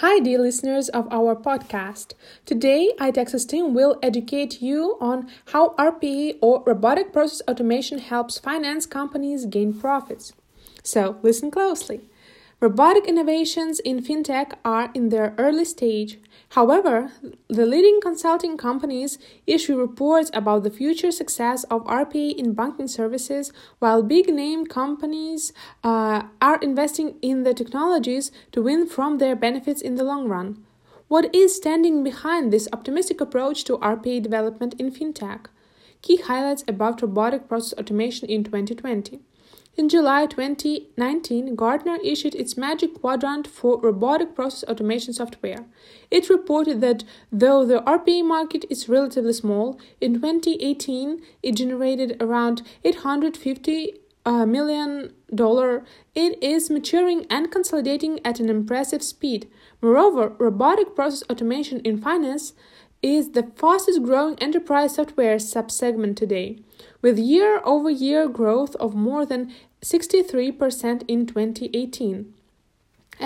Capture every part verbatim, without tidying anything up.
Hi, dear listeners of our podcast. Today, iTexus team will educate you on how R P A or robotic process automation helps finance companies gain profits. So, listen closely. Robotic innovations in fintech are in their early stage. However, the leading consulting companies issue reports about the future success of R P A in banking services, while big-name companies uh, are investing in the technologies to win from their benefits in the long run. What is standing behind this optimistic approach to R P A development in fintech? Key highlights about robotic process automation in twenty twenty. In July twenty nineteen, Gartner issued its Magic Quadrant for robotic process automation software. It reported that though the R P A market is relatively small, in twenty eighteen it generated around eight hundred fifty million dollars. It is maturing and consolidating at an impressive speed. Moreover, robotic process automation in finance is the fastest-growing enterprise software subsegment today, with year-over-year growth of more than sixty-three percent in twenty eighteen.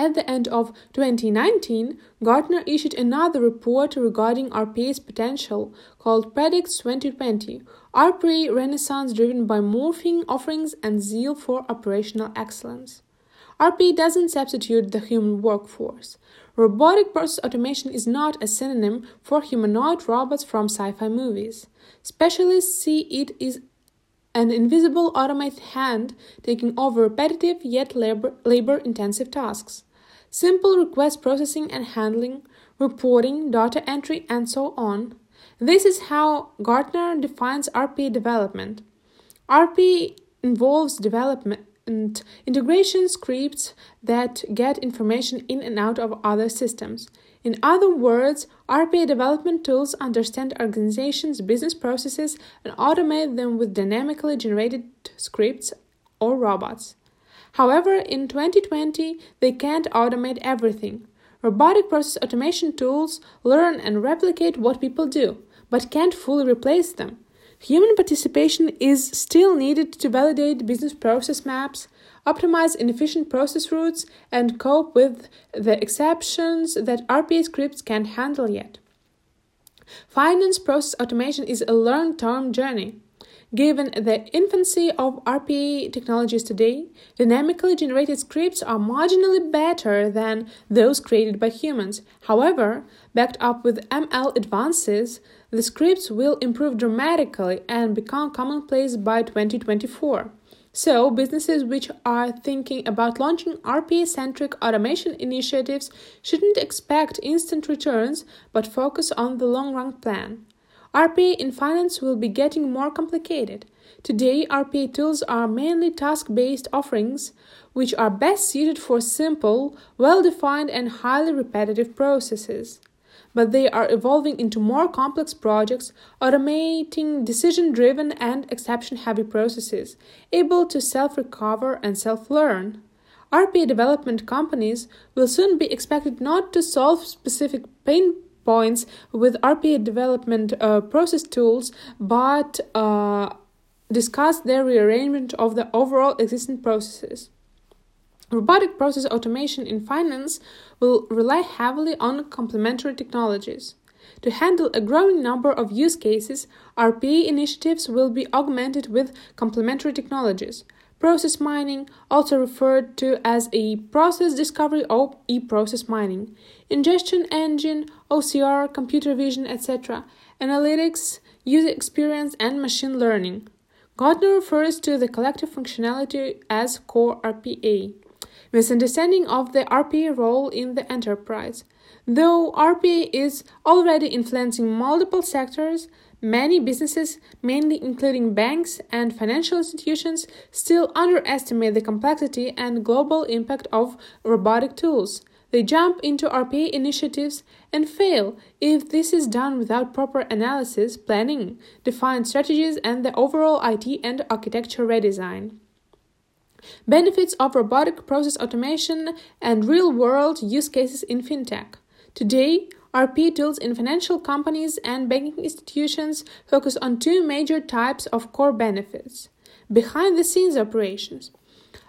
At the end of twenty nineteen, Gartner issued another report regarding R P A's potential called Predicts twenty twenty, R P A Renaissance driven by morphing offerings and zeal for operational excellence. R P A doesn't substitute the human workforce. Robotic process automation is not a synonym for humanoid robots from sci-fi movies. Specialists see it as an invisible automated hand taking over repetitive yet labor, labor-intensive tasks. Simple request processing and handling, reporting, data entry, and so on. This is how Gartner defines R P A development. R P A involves development and integration scripts that get information in and out of other systems. In other words, R P A development tools understand organizations' business processes and automate them with dynamically generated scripts or robots. However, in twenty twenty, they can't automate everything. Robotic process automation tools learn and replicate what people do, but can't fully replace them. Human participation is still needed to validate business process maps, optimize inefficient process routes, and cope with the exceptions that R P A scripts can't handle yet. Finance process automation is a long-term journey. Given the infancy of R P A technologies today, dynamically generated scripts are marginally better than those created by humans. However, backed up with M L advances, the scripts will improve dramatically and become commonplace by twenty twenty-four. So, businesses which are thinking about launching R P A-centric automation initiatives shouldn't expect instant returns, but focus on the long-run plan. R P A in finance will be getting more complicated. Today, R P A tools are mainly task-based offerings, which are best suited for simple, well-defined, and highly repetitive processes. But they are evolving into more complex projects, automating decision-driven and exception-heavy processes, able to self-recover and self-learn. R P A development companies will soon be expected not to solve specific pain points points with R P A development uh, process tools, but uh, discuss their rearrangement of the overall existing processes. Robotic process automation in finance will rely heavily on complementary technologies. To handle a growing number of use cases, R P A initiatives will be augmented with complementary technologies. Process mining, also referred to as a process discovery or e-process mining, ingestion engine, O C R, computer vision, et cetera, analytics, user experience, and machine learning. Gartner refers to the collective functionality as core R P A. Misunderstanding of the R P A role in the enterprise. Though R P A is already influencing multiple sectors, many businesses, mainly including banks and financial institutions, still underestimate the complexity and global impact of robotic tools. They jump into R P A initiatives and fail if this is done without proper analysis, planning, defined strategies, and the overall I T and architecture redesign. Benefits of robotic process automation and real-world use cases in fintech. Today, R P A tools in financial companies and banking institutions focus on two major types of core benefits. Behind-the-scenes operations.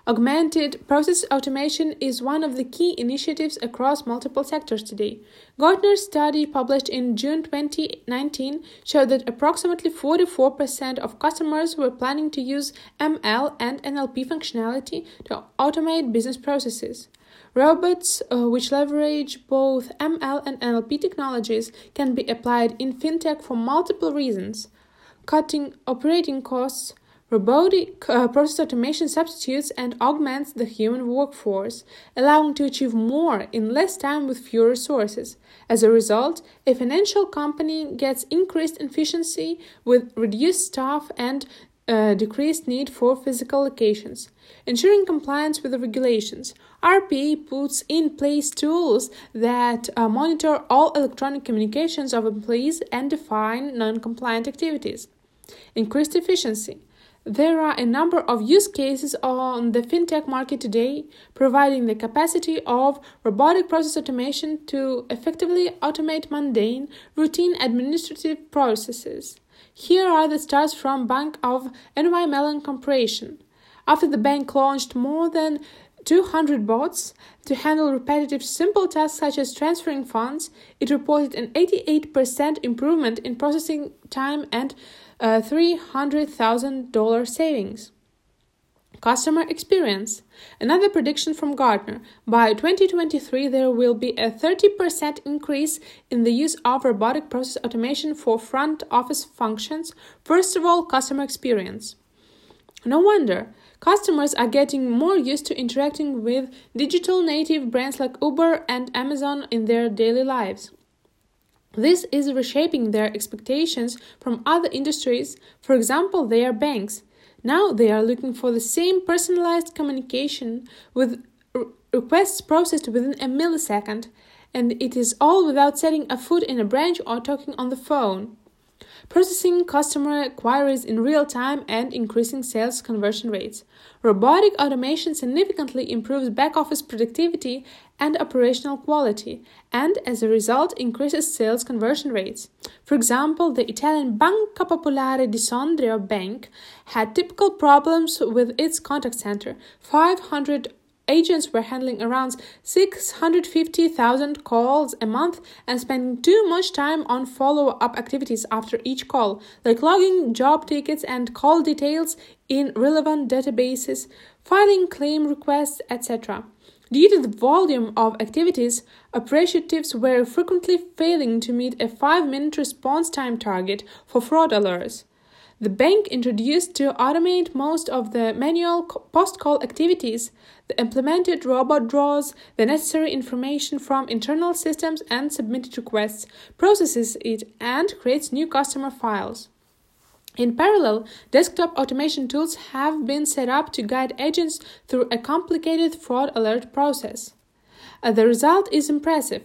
Augmented process automation is one of the key initiatives across multiple sectors today. Gartner's study published in June twenty nineteen showed that approximately forty-four percent of customers were planning to use M L and N L P functionality to automate business processes. Robots, uh, which leverage both M L and N L P technologies, can be applied in fintech for multiple reasons: cutting operating costs, robotic uh, process automation substitutes and augments the human workforce, allowing to achieve more in less time with fewer resources. As a result, a financial company gets increased efficiency with reduced staff and uh, decreased need for physical locations. Ensuring compliance with the regulations, R P A puts in place tools that uh, monitor all electronic communications of employees and define non-compliant activities. Increased efficiency. There are a number of use cases on the fintech market today, providing the capacity of robotic process automation to effectively automate mundane, routine administrative processes. Here are the stats from Bank of N Y Mellon Corporation. After the bank launched more than two hundred bots to handle repetitive simple tasks such as transferring funds, it reported an eighty-eight percent improvement in processing time and Uh, three hundred thousand dollars savings. Customer experience. Another prediction from Gartner. By twenty twenty-three, there will be a thirty percent increase in the use of robotic process automation for front office functions. First of all, customer experience. No wonder. Customers are getting more used to interacting with digital native brands like Uber and Amazon in their daily lives. This is reshaping their expectations from other industries, for example, their banks. Now they are looking for the same personalized communication with re- requests processed within a millisecond, and it is all without setting a foot in a branch or talking on the phone. Processing customer inquiries in real time and increasing sales conversion rates. Robotic automation significantly improves back-office productivity and operational quality, and as a result increases sales conversion rates. For example, the Italian Banca Popolare di Sondrio bank had typical problems with its contact center. five hundred agents were handling around six hundred fifty thousand calls a month and spending too much time on follow-up activities after each call, like logging job tickets and call details in relevant databases, filing claim requests, et cetera. Due to the volume of activities, operatives were frequently failing to meet a five-minute response time target for fraud alerts. The bank introduced to automate most of the manual post-call activities. The implemented robot draws the necessary information from internal systems and submitted requests, processes it, and creates new customer files. In parallel, desktop automation tools have been set up to guide agents through a complicated fraud alert process. The result is impressive.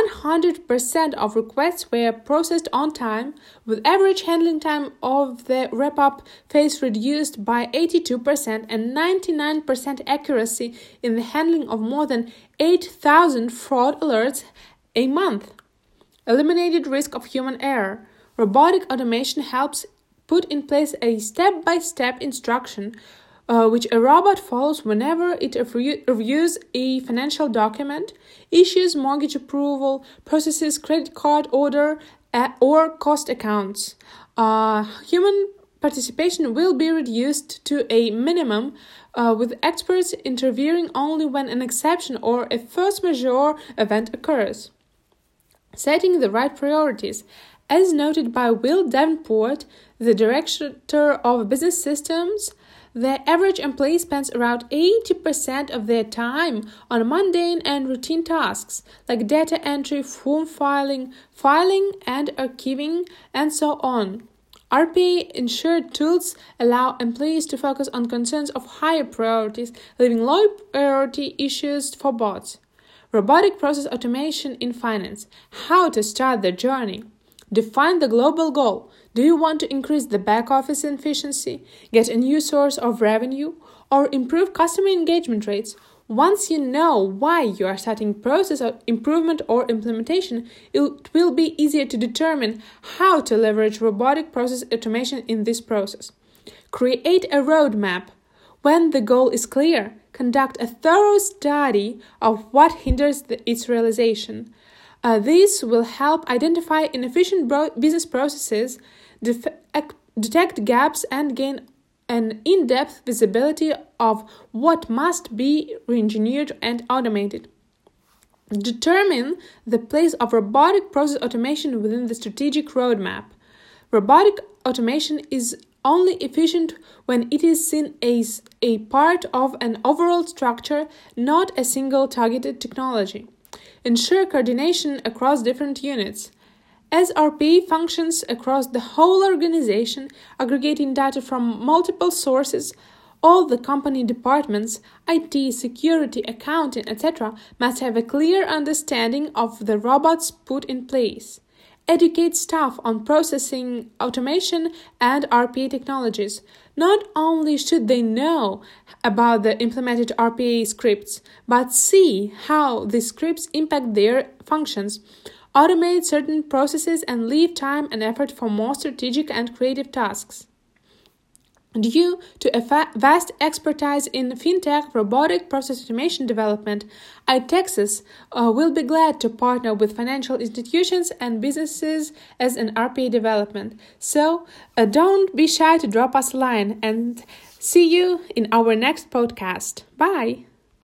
one hundred percent of requests were processed on time, with average handling time of the wrap-up phase reduced by eighty-two percent and ninety-nine percent accuracy in the handling of more than eight thousand fraud alerts a month. Eliminated risk of human error. Robotic automation helps put in place a step-by-step instruction Uh, which a robot follows whenever it re- reviews a financial document, issues mortgage approval, processes credit card order, uh, or cost accounts. Uh, human participation will be reduced to a minimum, uh, with experts intervening only when an exception or a force majeure event occurs. Setting the right priorities. As noted by Will Davenport, the director of business systems, the average employee spends around eighty percent of their time on mundane and routine tasks like data entry, form filing, filing and archiving, and so on. R P A-ensured tools allow employees to focus on concerns of higher priorities, leaving low-priority issues for bots. Robotic process automation in finance. How to start the journey. Define the global goal. Do you want to increase the back-office efficiency, get a new source of revenue, or improve customer engagement rates? Once you know why you are starting process of improvement or implementation, it will be easier to determine how to leverage robotic process automation in this process. Create a roadmap. When the goal is clear, conduct a thorough study of what hinders the, its realization. Uh, this will help identify inefficient bro- business processes, def- ac- detect gaps, and gain an in-depth visibility of what must be re-engineered and automated. Determine the place of robotic process automation within the strategic roadmap. Robotic automation is only efficient when it is seen as a part of an overall structure, not a single targeted technology. Ensure coordination across different units. As R P A functions across the whole organization, aggregating data from multiple sources, all the company departments, I T, security, accounting, et cetera, must have a clear understanding of the robots put in place. Educate staff on processing automation and R P A technologies. Not only should they know about the implemented R P A scripts, but see how the scripts impact their functions. Automate certain processes and leave time and effort for more strategic and creative tasks. Due to a fa- vast expertise in fintech robotic process automation development, iTexus uh, will be glad to partner with financial institutions and businesses as an R P A development. So uh, don't be shy to drop us a line, and see you in our next podcast. Bye!